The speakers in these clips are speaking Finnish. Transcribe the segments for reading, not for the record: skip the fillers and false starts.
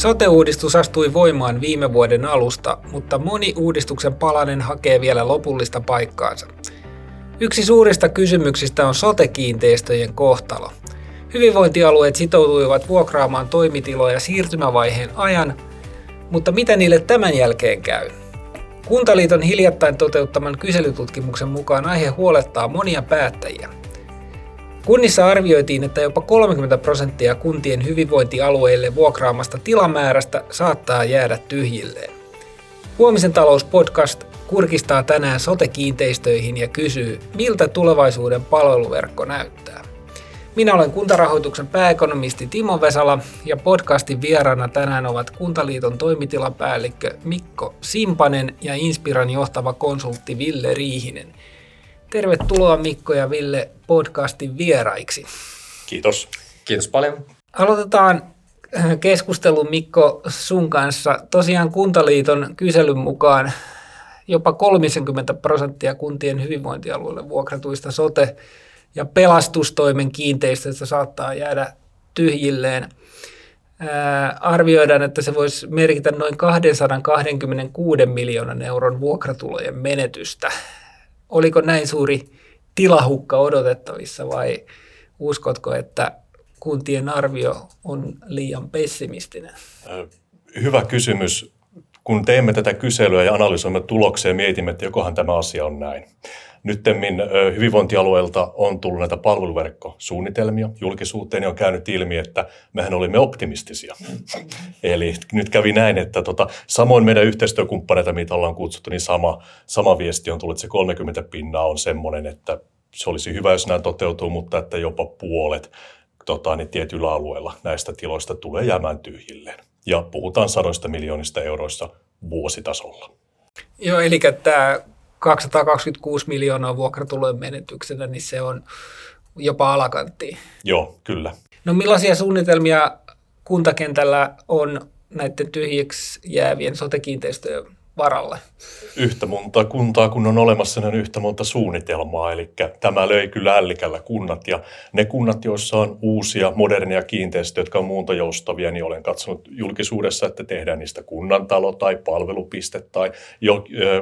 Sote-uudistus astui voimaan viime vuoden alusta, mutta moni uudistuksen palanen hakee vielä lopullista paikkaansa. Yksi suurista kysymyksistä on sote-kiinteistöjen kohtalo. Hyvinvointialueet sitoutuivat vuokraamaan toimitiloja siirtymävaiheen ajan, mutta mitä niille tämän jälkeen käy? Kuntaliiton hiljattain toteuttaman kyselytutkimuksen mukaan aihe huolettaa monia päättäjiä. Kunnissa arvioitiin, että jopa 30% kuntien hyvinvointialueille vuokraamasta tilamäärästä saattaa jäädä tyhjilleen. Huomisen talouspodcast kurkistaa tänään sote-kiinteistöihin ja kysyy, miltä tulevaisuuden palveluverkko näyttää. Minä olen Kuntarahoituksen pääekonomisti Timo Vesala ja podcastin vieraana tänään ovat Kuntaliiton toimitilapäällikkö Mikko Simpanen ja Inspiran johtava konsultti Ville Riihinen. Tervetuloa Mikko ja Ville podcastin vieraiksi. Kiitos. Kiitos paljon. Aloitetaan keskustelu Mikko sun kanssa. Tosiaan Kuntaliiton kyselyn mukaan jopa 30% kuntien hyvinvointialueille vuokratuista sote- ja pelastustoimen kiinteistöistä saattaa jäädä tyhjilleen. Arvioidaan, että se voisi merkitä noin 226 miljoonan euron vuokratulojen menetystä. Oliko näin suuri tilahukka odotettavissa vai uskotko, että kuntien arvio on liian pessimistinen? Hyvä kysymys. Kun teemme tätä kyselyä ja analysoimme tuloksia ja mietimme, että jokohan tämä asia on näin. Nyttemmin hyvinvointialueelta on tullut näitä palveluverkkosuunnitelmia julkisuuteen ja on käynyt ilmi, että mehän olimme optimistisia. Eli nyt kävi näin, että samoin meidän yhteistyökumppaneita, mitä ollaan kutsuttu, niin sama viesti on tullut, että se 30% on semmoinen, että se olisi hyvä, jos nämä toteutuu, mutta että jopa puolet niin tietyillä alueilla näistä tiloista tulee jäämään tyhjilleen. Ja puhutaan 100 miljoonista euroissa vuositasolla. Joo, eli tämä 226 miljoonaa vuokratulojen menetyksenä, niin se on jopa alakanttiin. Joo, kyllä. No millaisia suunnitelmia kuntakentällä on näiden tyhjiksi jäävien sote-kiinteistöjen varalle? Yhtä monta kuntaa, kun on olemassa, niin on yhtä monta suunnitelmaa. Eli tämä löi kyllä ällikällä kunnat. Ja ne kunnat, joissa on uusia, modernia kiinteistöjä, jotka on muuntojoustavia, niin olen katsonut julkisuudessa, että tehdään niistä kunnantalo tai palvelupiste. Tai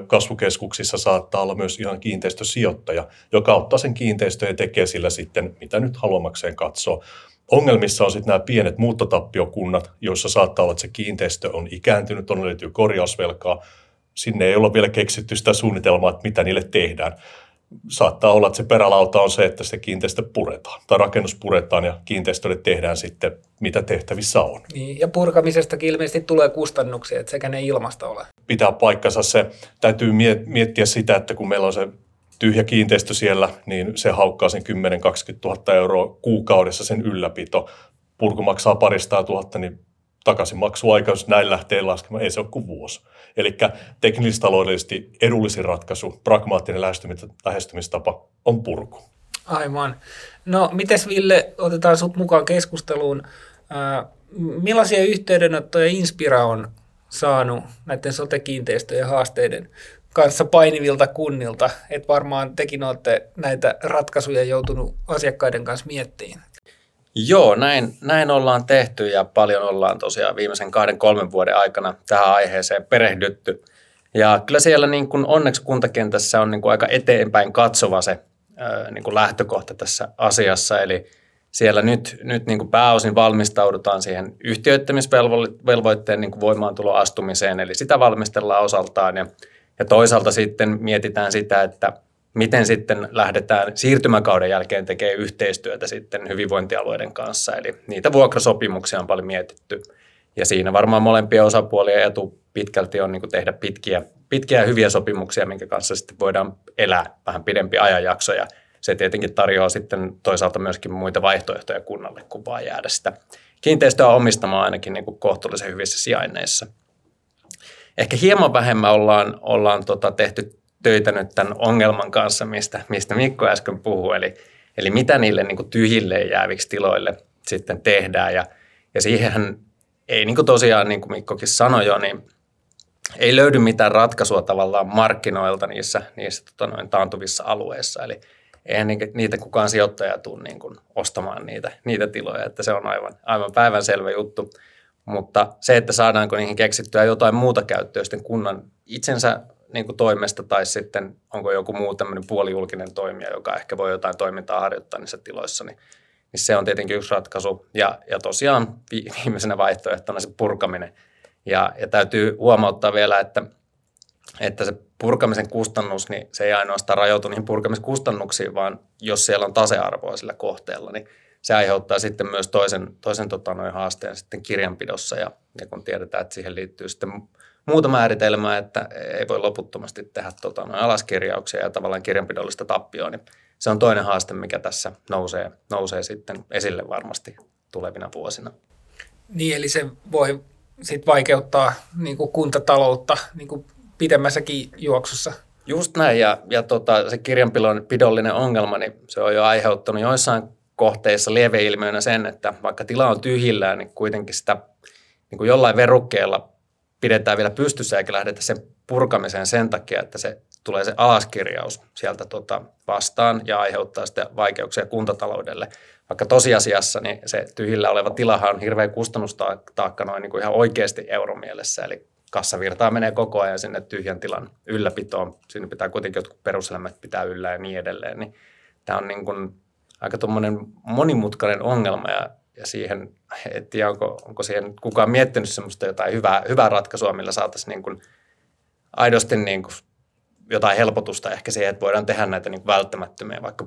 kasvukeskuksissa saattaa olla myös ihan kiinteistösijoittaja, joka ottaa sen kiinteistöön ja tekee sillä sitten, mitä nyt haluamakseen katsoa. Ongelmissa on sitten nämä pienet muuttotappiokunnat, joissa saattaa olla, että se kiinteistö on ikääntynyt, on löytyy korjausvelkaa. Sinne ei ole vielä keksitty sitä suunnitelmaa, että mitä niille tehdään. Saattaa olla, että se perälauta on se, että se kiinteistö puretaan tai rakennus puretaan ja kiinteistölle tehdään sitten, mitä tehtävissä on. Niin, ja purkamisestakin ilmeisesti tulee kustannuksia, että sekä ne ilmasta ole. Pitää paikkansa se. Täytyy miettiä sitä, että kun meillä on se tyhjä kiinteistö siellä, niin se haukkaa sen 10 000–20 000 euroa kuukaudessa sen ylläpito. Purku maksaa 200 000, niin takaisinmaksuaika, jos näin lähtee laskemaan, ei se ole kuin vuosi. Eli teknillistaloudellisesti edullisin ratkaisu, pragmaattinen lähestymistapa on purku. Aivan. No, mites Ville, otetaan sut mukaan keskusteluun. Millaisia yhteydenottoja Inspira on saanut näiden sote-kiinteistöjen haasteiden kanssa painivilta kunnilta, että varmaan tekin olette näitä ratkaisuja joutunut asiakkaiden kanssa miettimään. Joo, näin ollaan tehty ja paljon ollaan tosiaan viimeisen 2-3 vuoden aikana tähän aiheeseen perehdytty. Ja kyllä siellä niin kuin onneksi kuntakentässä on niin kuin aika eteenpäin katsova se niin kuin lähtökohta tässä asiassa, eli siellä nyt niin kuin pääosin valmistaudutaan siihen yhtiöittämisvelvoitteen niin kuin voimaantuloastumiseen, eli sitä valmistellaan osaltaan ja toisaalta sitten mietitään sitä, että miten sitten lähdetään siirtymäkauden jälkeen tekemään yhteistyötä sitten hyvinvointialueiden kanssa. Eli niitä vuokrasopimuksia on paljon mietitty. Ja siinä varmaan molempia osapuolia etu pitkälti on niin kuin tehdä pitkiä ja hyviä sopimuksia, minkä kanssa sitten voidaan elää vähän pidempi ajanjakso. Ja se tietenkin tarjoaa sitten toisaalta myöskin muita vaihtoehtoja kunnalle, kun vaan jäädä sitä kiinteistöä omistamaan ainakin niin kuin kohtuullisen hyvissä sijainneissa. Ehkä hieman vähemmän ollaan tehty töitä nyt tämän ongelman kanssa, mistä Mikko äsken puhui, eli mitä niille niin kuin tyhjilleen jääviksi tiloille sitten tehdään. Ja siihenhän ei niin kuin tosiaan, niin kuin Mikkokin sanoi jo, niin ei löydy mitään ratkaisua tavallaan markkinoilta niissä taantuvissa alueissa. Eli eihän niitä kukaan sijoittaja tule niin kuin ostamaan niitä tiloja, että se on aivan päivänselvä juttu. Mutta se, että saadaanko niihin keksittyä jotain muuta käyttöä sitten kunnan itsensä niin kuin toimesta tai sitten onko joku muu tämmöinen puolijulkinen toimija, joka ehkä voi jotain toimintaa harjoittaa niissä tiloissa, niin se on tietenkin yksi ratkaisu. Ja tosiaan viimeisenä vaihtoehtona se purkaminen. Ja täytyy huomauttaa vielä, että se purkamisen kustannus, niin se ei ainoastaan rajoitu niihin purkamiskustannuksiin, vaan jos siellä on tasearvoa sillä kohteella, niin se aiheuttaa sitten myös toisen haasteen sitten kirjanpidossa ja kun tiedetään, että siihen liittyy sitten muuta määritelmää, että ei voi loputtomasti tehdä alaskirjauksia ja tavallaan kirjanpidollista tappioa, niin se on toinen haaste, mikä tässä nousee sitten esille varmasti tulevina vuosina. Niin, eli se voi sitten vaikeuttaa niin kuin kuntataloutta niin kuin pidemmässäkin juoksussa. Just näin, ja se kirjanpidollinen ongelma, niin se on jo aiheuttanut joissain kohteissa lieveilmiönä sen, että vaikka tila on tyhjillään, niin kuitenkin sitä niin kuin jollain verukkeella pidetään vielä pystyssä eikä lähdetä sen purkamiseen sen takia, että se tulee se alaskirjaus sieltä vastaan ja aiheuttaa sitä vaikeuksia kuntataloudelle. Vaikka tosiasiassa niin se tyhjillä oleva tilahan on hirveä kustannustaakka noin niin kuin ihan oikeasti euromielessä, eli kassavirtaa menee koko ajan sinne tyhjän tilan ylläpitoon. Siinä pitää kuitenkin jotkut peruselämät pitää yllä ja niin edelleen. Niin tämä on niin kuin aika tuommoinen monimutkainen ongelma ja siihen, et tiedä, onko siihen kukaan miettinyt semmoista jotain hyvää ratkaisua, millä saataisiin niin kuin aidosti niin kuin jotain helpotusta ehkä siihen, että voidaan tehdä näitä niin kuin välttämättömiä vaikka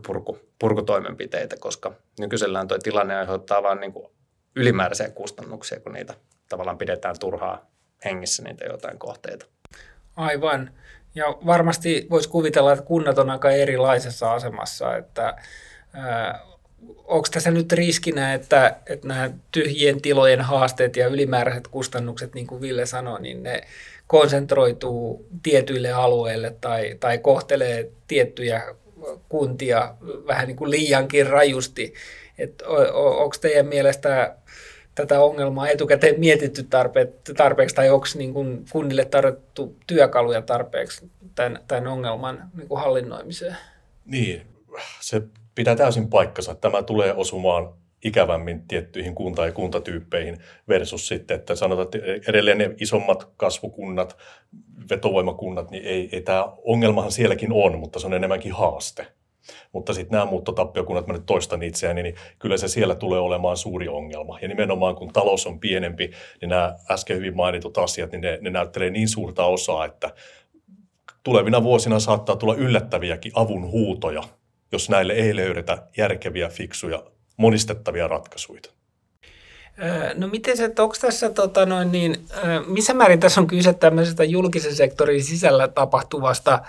purkutoimenpiteitä, koska nykyisellään tuo tilanne aiheuttaa vain niin kuin ylimääräisiä kustannuksia, kun niitä tavallaan pidetään turhaa hengissä niitä jotain kohteita. Aivan. Ja varmasti voisi kuvitella, että kunnat on aika erilaisessa asemassa, että onko tässä nyt riskinä, että nämä tyhjien tilojen haasteet ja ylimääräiset kustannukset, niin kuin Ville sanoi, niin ne konsentroituu tietyille alueille tai kohtelee tiettyjä kuntia vähän niin kuin liiankin rajusti? Onko teidän mielestä tätä ongelmaa etukäteen mietitty tarpeeksi tai onko niin kuin kunnille tarjottu työkaluja tarpeeksi tämän ongelman niin kuin hallinnoimiseen? Niin, se pitää täysin paikkansa. Tämä tulee osumaan ikävämmin tiettyihin kunta- ja kuntatyyppeihin versus sitten, että sanotaan, että edelleen ne isommat kasvukunnat, vetovoimakunnat, niin ei tämä ongelmahan sielläkin on, mutta se on enemmänkin haaste. Mutta sitten nämä muuttotappiokunnat, mä nyt toistan itseäni, niin kyllä se siellä tulee olemaan suuri ongelma. Ja nimenomaan kun talous on pienempi, niin nämä äsken hyvin mainitut asiat, niin ne näyttelee niin suurta osaa, että tulevina vuosina saattaa tulla yllättäviäkin avunhuutoja, jos näille ei löydetä järkeviä, fiksuja, monistettavia ratkaisuja. No miten se, onko tässä, missä määrin tässä on kyse tämmöisestä julkisen sektorin sisällä tapahtuvasta,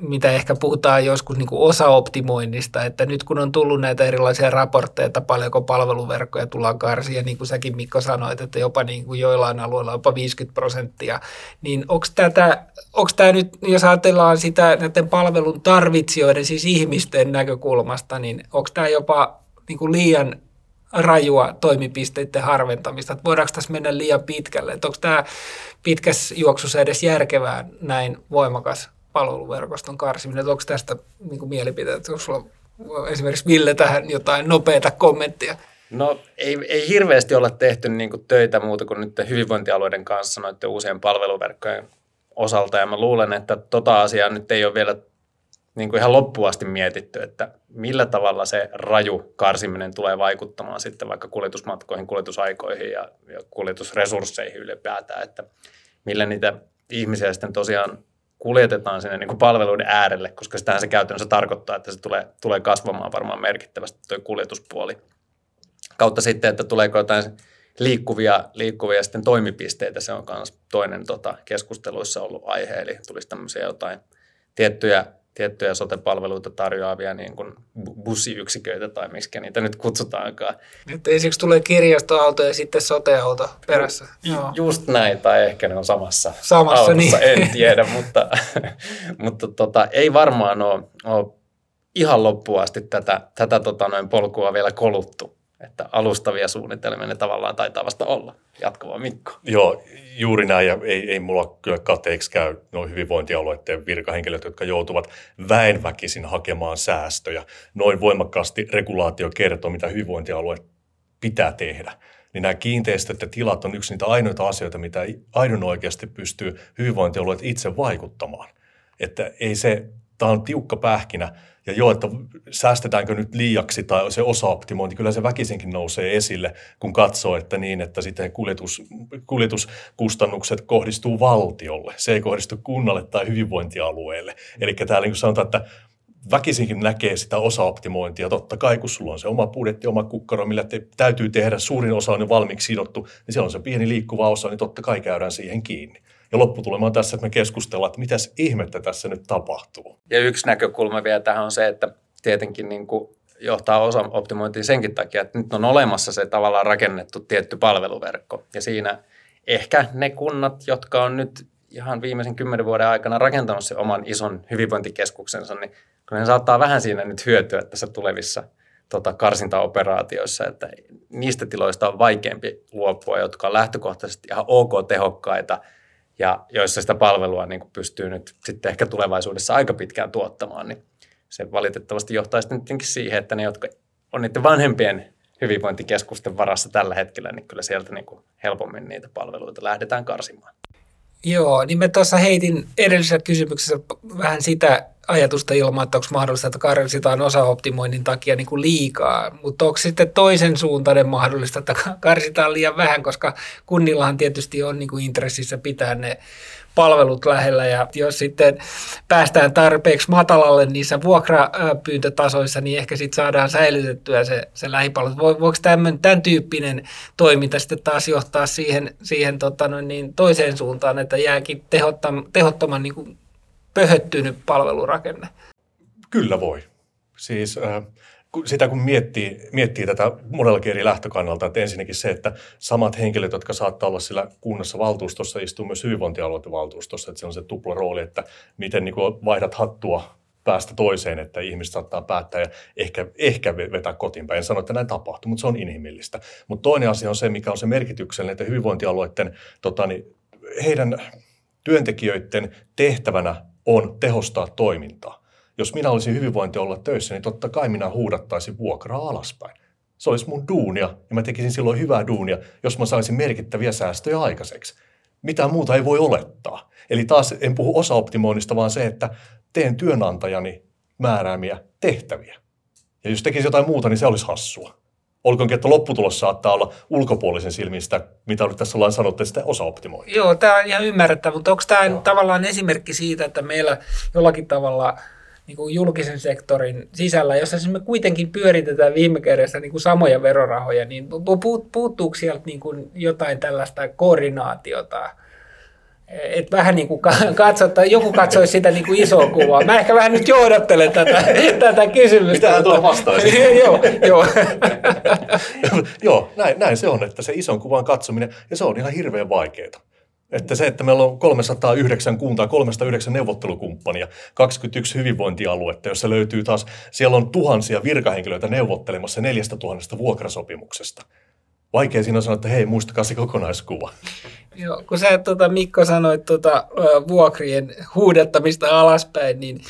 mitä ehkä puhutaan joskus niin kuin osaoptimoinnista, että nyt kun on tullut näitä erilaisia raportteja, että paljonko palveluverkkoja tullaan karsia, niin kuin säkin Mikko sanoit, että jopa niin kuin joillain alueilla jopa 50%, niin onko tämä nyt, jos ajatellaan sitä näiden palvelun tarvitsijoiden, siis ihmisten näkökulmasta, niin onko tämä jopa niin kuin liian rajua toimipisteiden harventamista, että voidaanko tässä mennä liian pitkälle, että onko tämä pitkässä juoksussa edes järkevää näin voimakas palveluverkoston karsiminen. Onko tästä niin mielipiteitä? Onko sulla esimerkiksi Ville tähän jotain nopeita kommenttia? No ei hirveästi olla tehty niin töitä muuta kuin nyt hyvinvointialueiden kanssa noiden uusien palveluverkkojen osalta. Ja mä luulen, että asiaa nyt ei ole vielä niin ihan loppuun asti mietitty, että millä tavalla se raju karsiminen tulee vaikuttamaan sitten vaikka kuljetusmatkoihin, kuljetusaikoihin ja kuljetusresursseihin ylipäätään, että millä niitä ihmisiä sitten tosiaan kuljetetaan sinne niin kuin palveluiden äärelle, koska sitähän se käytännössä tarkoittaa, että se tulee kasvamaan varmaan merkittävästi tuo kuljetuspuoli. Kautta sitten, että tuleeko jotain liikkuvia sitten toimipisteitä, se on myös toinen keskusteluissa ollut aihe, eli tulisi tämmöisiä jotain tiettyjä sote-palveluita tarjoavia niin kuin bussiyksiköitä tai miksi niitä nyt kutsutaankaan. Nyt ensiksi tulee kirjastoauto ja sitten sote-auto perässä. Just näin, tai ehkä ne on samassa autossa, niin. En tiedä, mutta ei varmaan ole ihan loppuun asti tätä polkua vielä koluttu. Että alustavia suunnitelmia ne tavallaan taitaa vasta olla. Jatka vaan Mikko. Joo, juuri näin ja ei mulla kyllä kateeksi käy nuo hyvinvointialueiden virkahenkilöt, jotka joutuvat väenväkisin hakemaan säästöjä. Noin voimakkaasti regulaatio kertoo, mitä hyvinvointialueet pitää tehdä. Niin nämä kiinteistöt ja tilat on yksi niitä ainoita asioita, mitä aidon oikeasti pystyy hyvinvointialueet itse vaikuttamaan. Että ei se, tämä on tiukka pähkinä ja joo, että säästetäänkö nyt liiaksi tai se osaoptimointi, kyllä se väkisinkin nousee esille, kun katsoo, että niin, että sitten kuljetuskustannukset kohdistuu valtiolle, se ei kohdistu kunnalle tai hyvinvointialueelle. Eli täällä niin sanotaan, että väkisinkin näkee sitä osaoptimointia. Totta kai, kun sulla on se oma budjetti, oma kukkaro, millä täytyy tehdä, suurin osa on jo valmiiksi sidottu, niin siellä on se pieni liikkuva osa, niin totta kai käydään siihen kiinni. Ja lopputulema on tässä, että me keskustellaan, että mitäs ihmettä tässä nyt tapahtuu. Ja yksi näkökulma vielä tähän on se, että tietenkin niin kuin johtaa osaoptimointiin senkin takia, että nyt on olemassa se tavallaan rakennettu tietty palveluverkko. Ja siinä ehkä ne kunnat, jotka on nyt ihan viimeisen 10 vuoden aikana rakentanut sen oman ison hyvinvointikeskuksensa, niin kyllä ne saattaa vähän siinä nyt hyötyä tässä tulevissa karsintaoperaatioissa, että niistä tiloista on vaikeampi luopua, jotka on lähtökohtaisesti ihan ok tehokkaita ja joissa sitä palvelua niin pystyy nyt sitten ehkä tulevaisuudessa aika pitkään tuottamaan, niin se valitettavasti johtaa sitten tietenkin siihen, että ne, jotka on niiden vanhempien hyvinvointikeskusten varassa tällä hetkellä, niin kyllä sieltä niin helpommin niitä palveluita lähdetään karsimaan. Joo, niin mä tuossa heitin edellisessä kysymyksessä vähän sitä ajatusta ilman, että onko mahdollista, että karsitaan osaoptimoinnin takia niin kuin liikaa, mutta onko sitten toisen suuntainen mahdollista, että karsitaan liian vähän, koska kunnillahan tietysti on niin kuin intressissä pitää ne palvelut lähellä ja jos sitten päästään tarpeeksi matalalle niissä vuokrapyyntötasoissa, niin ehkä sitten saadaan säilytettyä se lähipalvelu. Voiko tämän tyyppinen toiminta sitten taas johtaa siihen toiseen suuntaan, että jääkin tehottoman niin kuin pöhöttynyt palvelurakenne? Kyllä voi. Siis sitä kun miettii tätä monellakin eri lähtökannalta, että ensinnäkin se, että samat henkilöt, jotka saattaa olla sillä kunnassa valtuustossa, istuu myös hyvinvointialueiden valtuustossa, että se on se tupla rooli, että miten niin kuin vaihdat hattua päästä toiseen, että ihmiset saattaa päättää ja ehkä vetää kotiin päin. En sano, että näin tapahtuu, mutta se on inhimillistä. Mutta toinen asia on se, mikä on se merkityksellinen, että hyvinvointialueiden, heidän työntekijöiden tehtävänä on tehostaa toimintaa. Jos minä olisin hyvinvointialue töissä, niin totta kai minä huudattaisin vuokraa alaspäin. Se olisi mun duunia ja mä tekisin silloin hyvää duunia, jos mä saisin merkittäviä säästöjä aikaiseksi. Mitään muuta ei voi olettaa. Eli taas en puhu osaoptimoinnista, vaan se, että teen työnantajani määräämiä tehtäviä. Ja jos tekisin jotain muuta, niin se olisi hassua. Olkoonkin, että lopputulos saattaa olla ulkopuolisen silmin sitä, mitä nyt tässä ollaan sanottu, sitä osaoptimointia. Joo, tämä on ihan ymmärrettävä, mutta onko tämä tavallaan esimerkki siitä, että meillä jollakin tavalla niin kuin julkisen sektorin sisällä, jossa siis me kuitenkin pyöritetään viime kädessä niin kuin samoja verorahoja, niin puuttuuko sieltä niin kuin jotain tällaista koordinaatiota? Että vähän niin kuin joku katsoisi sitä niin kuin isoa kuvaa. Mä ehkä vähän nyt johdattelen tätä kysymystä. Mitähän tuo vastaisi? Joo, näin se on, että se ison kuvan katsominen, ja se on ihan hirveän vaikeaa. Että se, että meillä on 309 kuntaa, 309 neuvottelukumppania, 21 hyvinvointialuetta, jossa löytyy taas, siellä on tuhansia virkahenkilöitä neuvottelemassa 4000 vuokrasopimuksesta. Vaikea siinä sanoa, että hei, muistakaa se kokonaiskuva. Joo, kun sä Mikko sanoit vuokrien huudattamista alaspäin, niin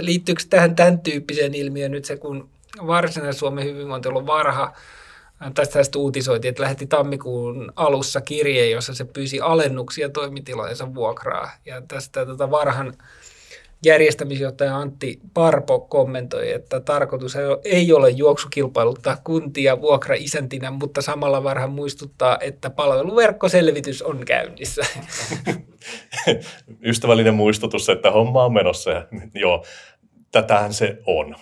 liittyykö tähän tämän tyyppiseen ilmiöön nyt se, kun Varsinais-Suomen hyvinvointialue Varha, tästä uutisoitiin, että lähetti tammikuun alussa kirje, jossa se pyysi alennuksia toimitilojensa vuokraa. Ja tästä Varhan järjestämisjohtaja Antti Parpo kommentoi, että tarkoitus ei ole juoksukilpailuttaa kuntia vuokraisäntinä, mutta samalla Varhan muistuttaa, että palveluverkkoselvitys on käynnissä. Ystävällinen muistutus, että homma on menossa. Joo, tätähän se on,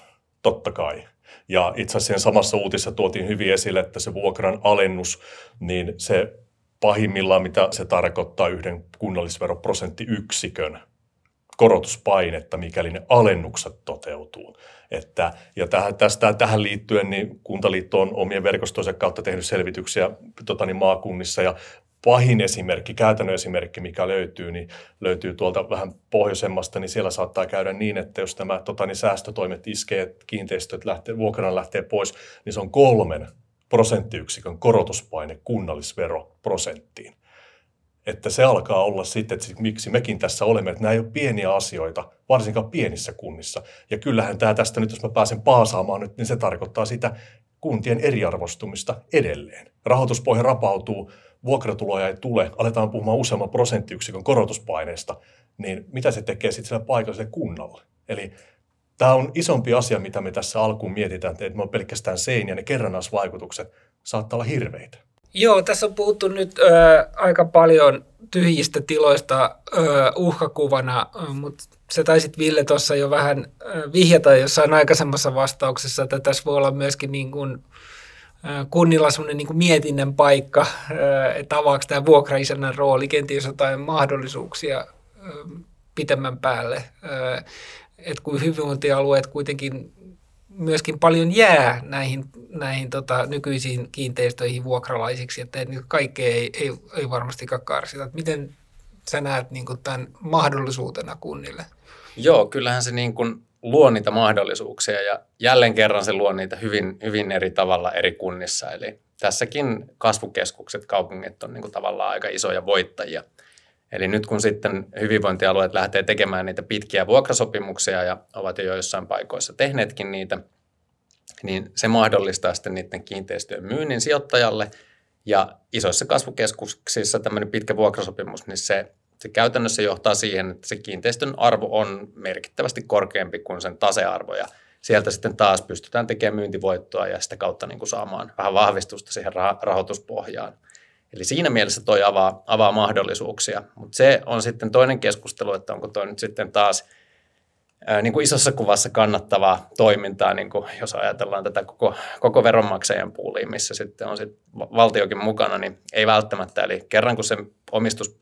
totta kai. Ja itse asiassa samassa uutissa tuotiin hyvin esille, että se vuokran alennus, niin se pahimmillaan, mitä se tarkoittaa yhden kunnallisveroprosenttiyksikön korotuspainetta, mikäli ne alennukset toteutuu. Ja tähän liittyen niin Kuntaliitto on omien verkostojensa kautta tehnyt selvityksiä maakunnissa, ja pahin esimerkki, käytännön esimerkki, mikä löytyy tuolta vähän pohjoisemmasta, niin siellä saattaa käydä niin, että jos nämä säästötoimet iskee, kiinteistöt vuokran lähtee pois, niin se on 3% korotuspaine kunnallisveroprosenttiin. Että se alkaa olla sitten, että miksi mekin tässä olemme, että nämä ei ole pieniä asioita, varsinkaan pienissä kunnissa. Ja kyllähän tämä tästä nyt, jos mä pääsen paasaamaan nyt, niin se tarkoittaa sitä kuntien eriarvostumista edelleen. Rahoituspohja rapautuu, vuokratuloja ei tule, aletaan puhumaan useamman prosenttiyksikön korotuspaineesta, niin mitä se tekee sitten siellä paikalliselle kunnalle? Eli tämä on isompi asia, mitä me tässä alkuun mietitään, että me on pelkästään seiniä, ne kerrannaisvaikutukset saattaa olla hirveitä. Joo, tässä on puhuttu nyt aika paljon tyhjistä tiloista uhkakuvana, mutta sä taisit Ville tuossa jo vähän vihjata jossain aikaisemmassa vastauksessa, että tässä voi olla myöskin niin kuin kunnilla semmoinen niin kuin mietinnän paikka, että avaako tämä vuokraisännän rooli kenties jotain mahdollisuuksia pitemmän päälle, että kun hyvinvointialueet kuitenkin myöskin paljon jää näihin nykyisiin kiinteistöihin vuokralaisiksi, että kaikkea ei varmastikaan karsita. Miten sä näet niin kuin tämän mahdollisuutena kunnille? Joo, kyllähän se niin kuin luo niitä mahdollisuuksia ja jälleen kerran se luo niitä hyvin, hyvin eri tavalla eri kunnissa. Eli tässäkin kasvukeskukset, kaupungit on niin kuin tavallaan aika isoja voittajia. Eli nyt kun sitten hyvinvointialueet lähtee tekemään niitä pitkiä vuokrasopimuksia ja ovat jo joissain paikoissa tehneetkin niitä, niin se mahdollistaa sitten niiden kiinteistöjen myynnin sijoittajalle. Ja isoissa kasvukeskuksissa tämmöinen pitkä vuokrasopimus, niin se käytännössä johtaa siihen, että se kiinteistön arvo on merkittävästi korkeampi kuin sen tasearvo. Ja sieltä sitten taas pystytään tekemään myyntivoittoa ja sitä kautta niin kuin saamaan vähän vahvistusta siihen rahoituspohjaan. Eli siinä mielessä toi avaa mahdollisuuksia, mutta se on sitten toinen keskustelu, että onko toi nyt sitten taas niin kuin isossa kuvassa kannattavaa toimintaa, niin kuin jos ajatellaan tätä koko veronmaksajan puulia, missä sitten on sit valtiokin mukana, niin ei välttämättä. Eli kerran kun se omistus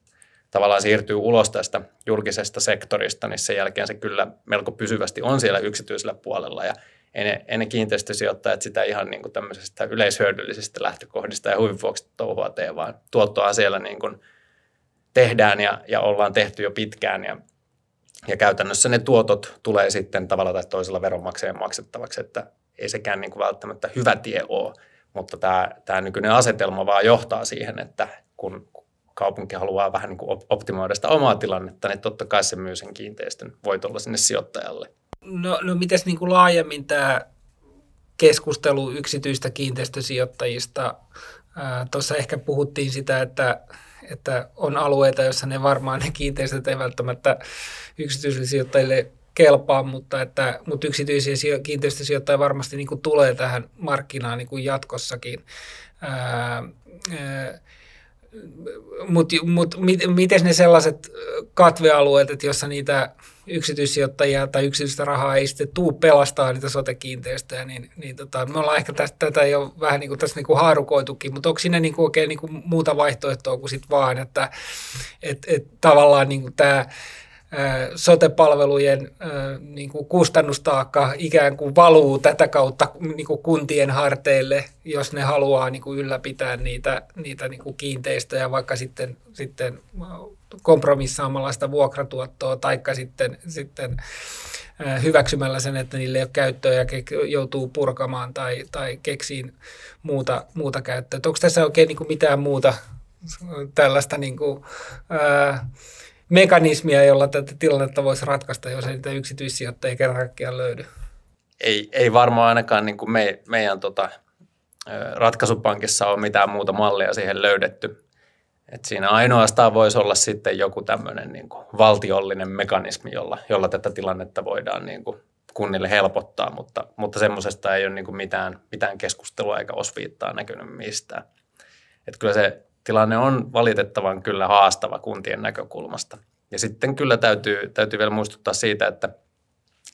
tavallaan siirtyy ulos tästä julkisesta sektorista, niin sen jälkeen se kyllä melko pysyvästi on siellä yksityisellä puolella ja ei ne kiinteistösijoittajat sitä ihan niin kuin tämmöisestä yleishyödyllisistä lähtökohdista ja huvivuoksi touhua tee, vaan tuottoa siellä niin kuin tehdään ja ollaan tehty jo pitkään. Ja käytännössä ne tuotot tulee sitten tavalla tai toisella veronmaksajien maksettavaksi, että ei sekään niin kuin välttämättä hyvä tie ole. Mutta tämä nykyinen asetelma vaan johtaa siihen, että kun kaupunki haluaa vähän niin kuin optimoida sitä omaa tilannetta, niin totta kai se myy sen kiinteistön voitolla sinne sijoittajalle. No mites niin kuin laajemmin tämä keskustelu yksityistä kiinteistösijoittajista? Tuossa ehkä puhuttiin sitä, että on alueita, joissa ne varmaan ne kiinteistöt ei välttämättä yksityisille sijoittajille kelpaa, mutta yksityisiä kiinteistösijoittajia varmasti niin kuin tulee tähän markkinaan niin kuin jatkossakin. Mutta miten ne sellaiset katvealueet, että jossa niitä yksityissijoittajia tai yksityistä rahaa ei sitten tule pelastaa niitä sote-kiinteistöjä, niin me ollaan ehkä tätä jo vähän niin kuin tässä niin kuin haarukoitukin, mutta onko siinä niin kuin oikein niin kuin muuta vaihtoehtoa kuin sitten vaan, että tavallaan niin kuin tämä sote-palvelujen niin kuin kustannustaakka ikään kuin valuu tätä kautta niin kuin kuntien harteille, jos ne haluaa niin kuin ylläpitää niitä niin kuin kiinteistöjä, vaikka sitten kompromissaamalla sitä vuokratuottoa tai sitten hyväksymällä sen, että niille ei ole käyttöä ja joutuu purkamaan tai keksiin muuta käyttöä. Onko tässä oikein niin kuin mitään muuta tällaista niin kuin, mekanismia, jolla tätä tilannetta voisi ratkaista, jos ei niitä yksityissijoittajia kerran kaikkiaan löydy? Ei varmaan ainakaan niin kuin meidän ratkaisupankissa ole mitään muuta mallia siihen löydetty. Et siinä ainoastaan voisi olla sitten joku tämmöinen niin kuin valtiollinen mekanismi, jolla tätä tilannetta voidaan niin kuin kunnille helpottaa, mutta semmoisesta ei ole niin kuin mitään keskustelua eikä osviittaa näkynyt mistään. Et kyllä se tilanne on valitettavan kyllä haastava kuntien näkökulmasta. Ja sitten kyllä täytyy vielä muistuttaa siitä, että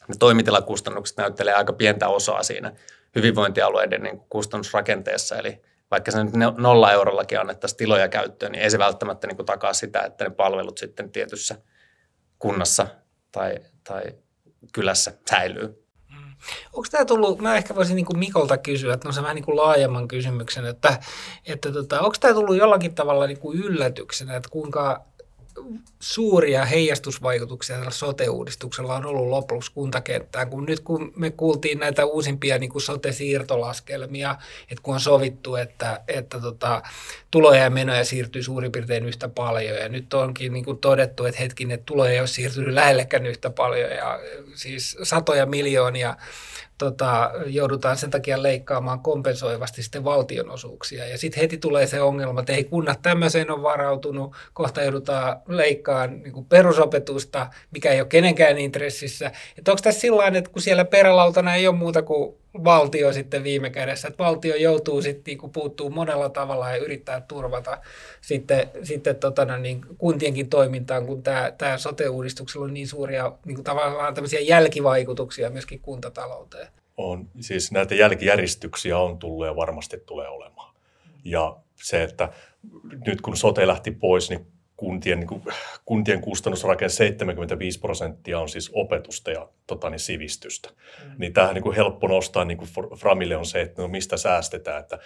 ne toimitilakustannukset näyttelee aika pientä osaa siinä hyvinvointialueiden niin kuin kustannusrakenteessa. Eli vaikka se nyt 0 eurollakin annettaisiin tiloja käyttöön, niin ei se välttämättä niin kuin takaa sitä, että ne palvelut sitten tietyssä kunnassa tai kylässä säilyy. Onko tämä tullut, mä ehkä voisin niin kuin Mikolta kysyä, että on se vähän niin kuin laajemman kysymyksen, että onko tämä tullut jollakin tavalla niin kuin yllätyksenä, että kuinka suuria heijastusvaikutuksia tällä sote-uudistuksella on ollut lopuksi kuntakenttään, kun nyt kun me kuultiin näitä uusimpia niin kuin sote-siirtolaskelmia, että kun on sovittu, että tuloja ja menoja siirtyy suurin piirtein yhtä paljon, ja nyt onkin niin kuin todettu, että hetkinen, tuloja ei ole siirtynyt lähellekään yhtä paljon, ja siis satoja miljoonia joudutaan sen takia leikkaamaan kompensoivasti sitten valtionosuuksia. Ja sitten heti tulee se ongelma, että ei kunnat tämmöiseen on varautunut, kohta joudutaan leikkaamaan niin kuin perusopetusta, mikä ei ole kenenkään intressissä. Että onko tässä sillä tavalla, että kun siellä perälautana ei ole muuta kuin valtio sitten viime kädessä, että valtio joutuu sitten niin puuttuu monella tavalla ja yrittää turvata sitten kuntienkin toimintaan, kun tämä sote-uudistuksella on niin suuria niin tavallaan tämmöisiä jälkivaikutuksia myöskin kuntatalouteen. On, siis näitä jälkijäristyksiä on tullut ja varmasti tulee olemaan. Ja se, että nyt kun sote lähti pois, niin kuntien kustannusrakenne 75% on siis opetusta ja sivistystä. Niin tämähän helppo nostaa framille on se, että no mistä säästetään, että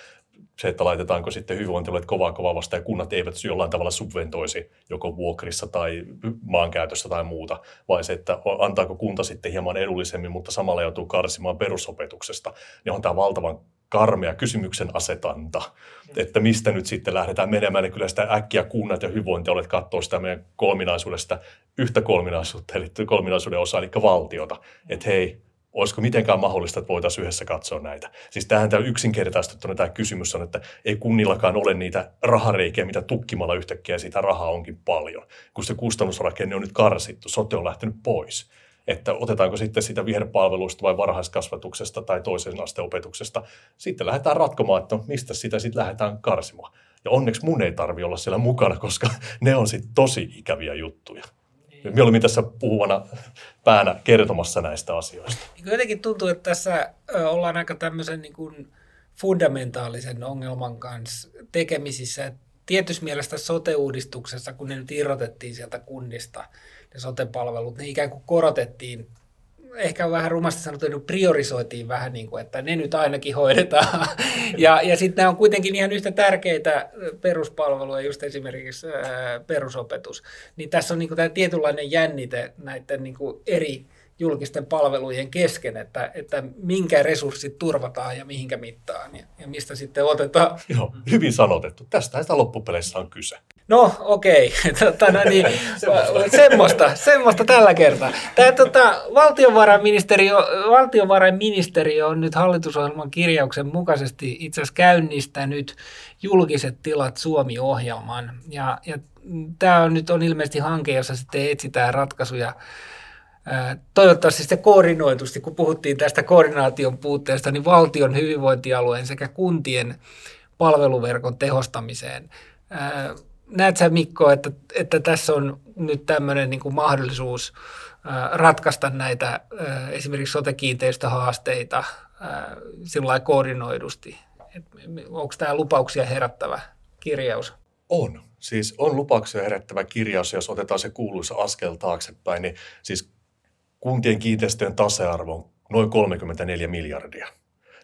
se, että laitetaanko sitten hyvinvointialueet kovaa vastaan ja kunnat eivät jollain tavalla subventoisi joko vuokrissa tai maankäytössä tai muuta, vai se, että antaako kunta sitten hieman edullisemmin, mutta samalla joutuu karsimaan perusopetuksesta, niin on tämä valtavan karmea kysymyksen asetanta, että mistä nyt sitten lähdetään menemään, niin kyllä sitä äkkiä kunnat ja hyvinvointialueet katsoo sitä meidän kolminaisuudesta, yhtä kolminaisuutta, eli kolminaisuuden osaa, eli valtiota, että hei, olisiko mitenkään mahdollista, että voitaisiin yhdessä katsoa näitä. Siis tämähän tämä yksinkertaistettuna tämä kysymys on, että ei kunnillakaan ole niitä rahareikiä, mitä tukkimalla yhtäkkiä sitä rahaa onkin paljon, kun se kustannusrakenne on nyt karsittu, sote on lähtenyt pois. Että otetaanko sitten sitä viherpalveluista vai varhaiskasvatuksesta tai toisen asteen opetuksesta. Sitten lähdetään ratkomaan, että mistä sitä sitten lähdetään karsimaan. Ja onneksi mun ei tarvitse olla siellä mukana, koska ne on sitten tosi ikäviä juttuja. Mieluummin tässä puhuvana päänä kertomassa näistä asioista. Jotenkin tuntuu, että tässä ollaan aika tämmöisen niin kuin fundamentaalisen ongelman kanssa tekemisissä. Tietysti mielestä sote-uudistuksessa, kun ne nyt irrotettiin sieltä kunnista, ne sote-palvelut, ne ikään kuin korotettiin, ehkä vähän rumasti sanottuna priorisoitiin vähän niin kuin, että ne nyt ainakin hoidetaan. Ja sitten nämä on kuitenkin ihan yhtä tärkeitä peruspalveluja, just esimerkiksi perusopetus. Niin tässä on niin kuin tämä tietynlainen jännite näiden niin kuin eri julkisten palvelujen kesken, että minkä resurssit turvataan ja mihinkä mittaan ja mistä sitten otetaan. Joo, hyvin sanotettu. Tästähän sitä loppupeleissä on kyse. No okei, niin, semmoista tällä kertaa. Tämä valtiovarainministeriö on nyt hallitusohjelman kirjauksen mukaisesti itse asiassa käynnistänyt Julkiset tilat Suomi-ohjelman. Ja tämä on nyt ilmeisesti hanke, jossa sitten etsitään ratkaisuja. Toivottavasti sitten koordinoitusti, kun puhuttiin tästä koordinaation puutteesta, niin valtion, hyvinvointialueen sekä kuntien palveluverkon tehostamiseen. Näet sä, Mikko, että tässä on nyt tämmöinen niin kuin mahdollisuus ratkaista näitä esimerkiksi sote-kiinteistöhaasteita sillä lailla koordinoidusti? Onko tämä lupauksia herättävä kirjaus? On. Siis on lupauksia herättävä kirjaus, jos otetaan se kuuluisa askel taaksepäin, niin siis kuntien kiinteistöjen tasearvo on noin 34 miljardia.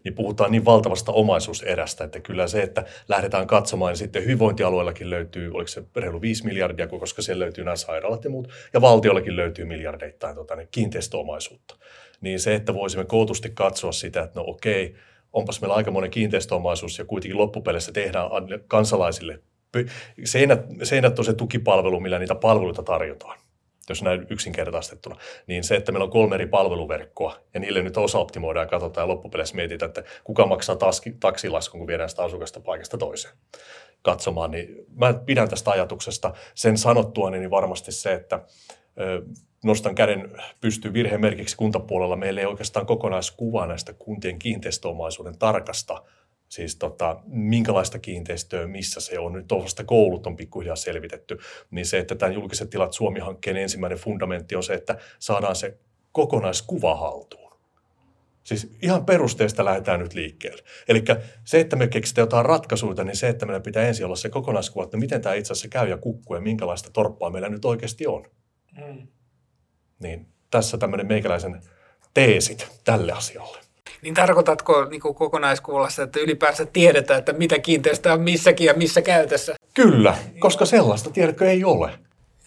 Niin puhutaan niin valtavasta omaisuuserästä, että kyllä se, että lähdetään katsomaan, niin sitten hyvinvointialueellakin löytyy, oliko se reilu 5 miljardia, koska siellä löytyy nämä sairaalat ja muut, ja valtiollakin löytyy miljardeittain kiinteistöomaisuutta. Niin se, että voisimme kootusti katsoa sitä, että no okei, onpas meillä aikamoinen kiinteistöomaisuus, ja kuitenkin loppupeleissä tehdään kansalaisille. Seinät on se tukipalvelu, millä niitä palveluita tarjotaan. Jos näin yksinkertaistettuna, niin se, että meillä on 3 eri palveluverkkoa ja niille nyt osa-optimoidaan ja katsotaan ja loppupeleissä mietitään, että kuka maksaa taksilaskun, kun viedään sitä asukasta paikasta toiseen katsomaan. Niin mä pidän tästä ajatuksesta sen sanottuani niin varmasti se, että nostan käden pystyyn virheen merkiksi kuntapuolella. Meillä ei oikeastaan kokonaiskuvaa näistä kuntien kiinteistöomaisuuden tarkasta. Siis minkälaista kiinteistöä, missä se on. Nyt tuollaista koulut on pikkuhiljaa selvitetty. Niin se, että tämän Julkiset tilat Suomi-hankkeen ensimmäinen fundamentti on se, että saadaan se kokonaiskuva haltuun. Siis ihan perusteesta lähdetään nyt liikkeelle. Eli se, että me keksitään jotain ratkaisuja, niin se, että meillä pitää ensin olla se kokonaiskuva, että miten tämä itse asiassa käy ja kukkuu ja minkälaista torppaa meillä nyt oikeasti on. Niin tässä tämmöinen meikäläisen teesit tälle asialle. Niin tarkoitatko niin kuin kokonaiskuvassa, että ylipäänsä tiedetään, että mitä kiinteistöä on missäkin ja missä käytössä? Kyllä, koska sellaista tiedätkö ei ole.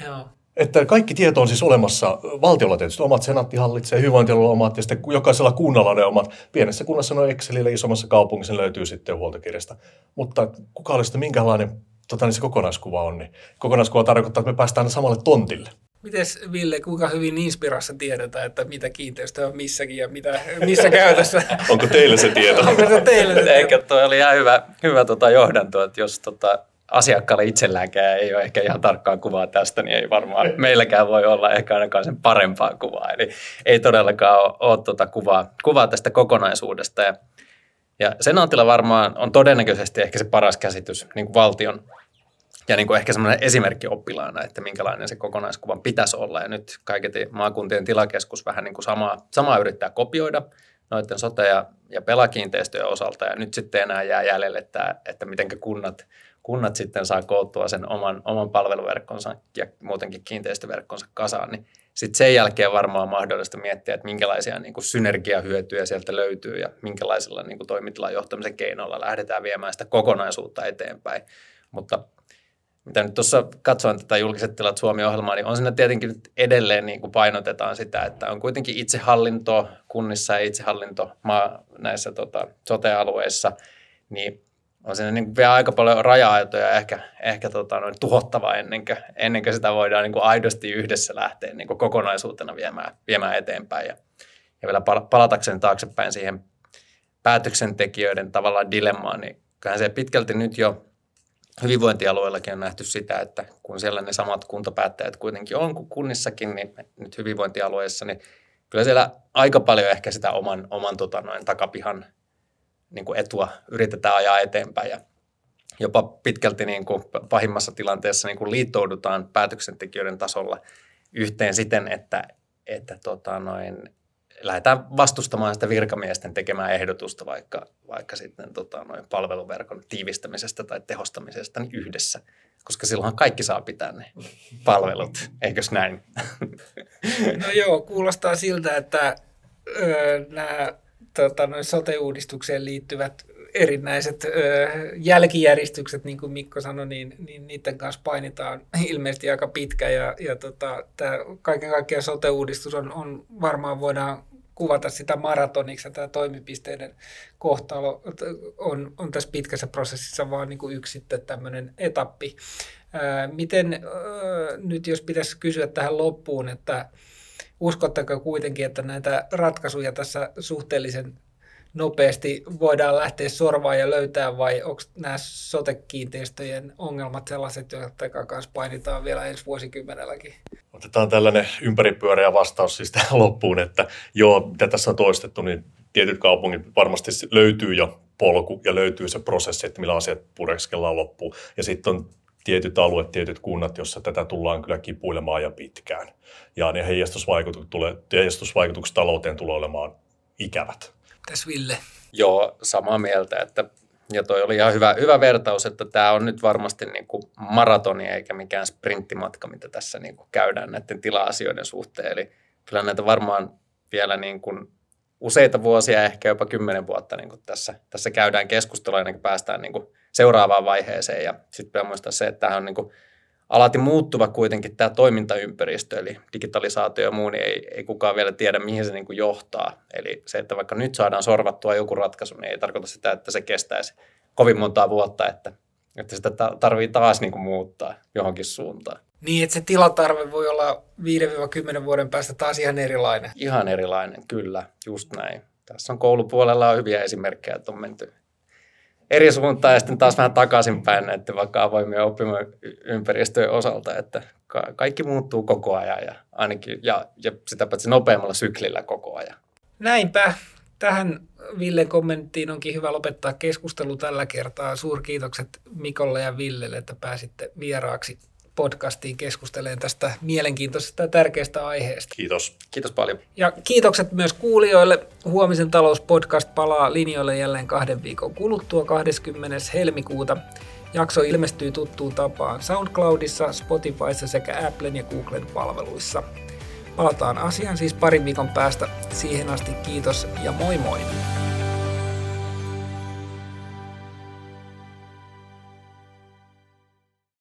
Joo. Että kaikki tieto on siis olemassa valtiolla tietysti. Omat senaatti hallitsee, hyvinvointialueella omat ja sitten jokaisella kunnalla on omat. Pienessä kunnassa on Excelillä, isommassa kaupungissa löytyy sitten huoltokirjasta. Mutta kuka olisi, minkälainen se kokonaiskuva on, niin kokonaiskuva tarkoittaa, että me päästään samalle tontille. Mites Ville, kuinka hyvin Inspirassa tiedetään, että mitä kiinteistöä on missäkin ja missä käytössä? Onko teillä se tieto? Ehkä toi oli ihan hyvä johdanto, että jos asiakkaalle itselläänkään ei ole ehkä ihan tarkkaa kuvaa tästä, niin ei varmaan meilläkään voi olla ehkä ainakaan sen parempaa kuvaa. Eli ei todellakaan ole kuvaa tästä kokonaisuudesta. Ja senaatilla varmaan on todennäköisesti ehkä se paras käsitys niin kuin valtion ja niin kuin ehkä semmoinen esimerkki oppilaana, että minkälainen se kokonaiskuvan pitäisi olla. Ja nyt kaiketi maakuntien tilakeskus vähän niin kuin samaa yrittää kopioida noiden sote- ja pelakiinteistöjen osalta. Ja nyt sitten enää jää jäljelle tämä, että miten kunnat sitten saa koottua sen oman palveluverkkonsa ja muutenkin kiinteistöverkkonsa kasaan. Niin sitten sen jälkeen varmaan on mahdollista miettiä, että minkälaisia niin kuin synergiahyötyjä sieltä löytyy ja minkälaisilla niin kuin toimitilan johtamisen keinoilla lähdetään viemään sitä kokonaisuutta eteenpäin. Mutta mitä nyt tuossa katsoin tätä Julkiset tilat Suomi-ohjelmaa, niin on siinä tietenkin nyt edelleen niin kuin painotetaan sitä, että on kuitenkin itsehallinto kunnissa ja itsehallinto näissä sote-alueissa, niin on siinä niin kuin vielä aika paljon raja-aitoja ja ehkä tuhottavaa ennen kuin sitä voidaan niin kuin aidosti yhdessä lähteä niin kuin kokonaisuutena viemään eteenpäin. Ja vielä palatakseni taaksepäin siihen päätöksentekijöiden tavallaan dilemmaan, niin kyllähän se pitkälti nyt jo hyvinvointialueillakin on nähty sitä, että kun siellä ne samat kuntapäättäjät kuitenkin on kuin kunnissakin, niin nyt hyvinvointialueissa, niin kyllä siellä aika paljon ehkä sitä oman takapihan niin kuin etua yritetään ajaa eteenpäin ja jopa pitkälti niin kuin pahimmassa tilanteessa niin kuin liittoudutaan päätöksentekijöiden tasolla yhteen siten, että lähdetään vastustamaan sitä virkamiesten tekemää ehdotusta vaikka sitten palveluverkon tiivistämisestä tai tehostamisesta niin yhdessä, koska silloinhan kaikki saa pitää ne palvelut, eikös näin? No joo, kuulostaa siltä, että nämä sote-uudistukseen liittyvät erinäiset jälkijäristykset, niin kuin Mikko sanoi, niin niiden kanssa painitaan ilmeisesti aika pitkä. Ja tämä kaiken kaikkiaan sote-uudistus on varmaan voidaan kuvata sitä maratoniksi, ja tämä toimipisteiden kohtalo on tässä pitkässä prosessissa vaan niin kuin yksi sitten tämmöinen etappi. Miten nyt jos pitäisi kysyä tähän loppuun, että uskotteko kuitenkin, että näitä ratkaisuja tässä suhteellisen nopeasti voidaan lähteä sorvaan ja löytää, vai onko nämä sote-kiinteistöjen ongelmat sellaiset, jotka kanssa painitaan vielä ensi vuosikymmenelläkin? Otetaan tällainen ympäripyöreä vastaus siis tähän loppuun, että joo, mitä tässä on toistettu, niin tietyt kaupungit varmasti löytyy jo polku ja löytyy se prosessi, että millä asiat pureskellaan loppuun. Ja sitten on tietyt alueet, tietyt kunnat, jossa tätä tullaan kyllä kipuilemaan ja pitkään. Ja ne heijastusvaikutukset talouteen tulee olemaan ikävät. Mitäs Ville? Joo, samaa mieltä. Ja toi oli ihan hyvä vertaus, että tämä on nyt varmasti niin kuin maratoni eikä mikään sprinttimatka, mitä tässä niin kuin käydään näiden tila-asioiden suhteen. Eli kyllä näitä varmaan vielä niin kuin useita vuosia, ehkä jopa 10 vuotta niin kuin tässä käydään keskustelua ennen kuin päästään niin kuin seuraavaan vaiheeseen. Ja sitten pitää muistaa se, että tämä on niin kuin alati muuttuva kuitenkin tämä toimintaympäristö, eli digitalisaatio ja muu, niin ei kukaan vielä tiedä, mihin se niin kuin johtaa. Eli se, että vaikka nyt saadaan sorvattua joku ratkaisu, niin ei tarkoita sitä, että se kestäisi kovin montaa vuotta, että sitä tarvitsee taas niin kuin muuttaa johonkin suuntaan. Niin, että se tilatarve voi olla 5-10 vuoden päästä taas ihan erilainen. Ihan erilainen, kyllä, just näin. Tässä on koulupuolella on hyviä esimerkkejä, että on menty eri suuntaan ja sitten taas vähän takaisinpäin näiden vaikka avoimien oppimaympäristöjen osalta, että kaikki muuttuu koko ajan ja ainakin ja sitä paitsi nopeammalla syklillä koko ajan. Näinpä. Tähän Villen kommenttiin onkin hyvä lopettaa keskustelu tällä kertaa. Suurkiitokset Mikolle ja Villelle, että pääsitte vieraaksi podcastiin keskustelemaan tästä mielenkiintoisesta ja tärkeästä aiheesta. Kiitos. Kiitos paljon. Ja kiitokset myös kuulijoille. Huomisen talouspodcast palaa linjoille jälleen 2 viikon kuluttua 20. helmikuuta. Jakso ilmestyy tuttuun tapaan SoundCloudissa, Spotifyssa sekä Applen ja Googlen palveluissa. Palataan asiaan siis parin viikon päästä. Siihen asti kiitos ja moi moi!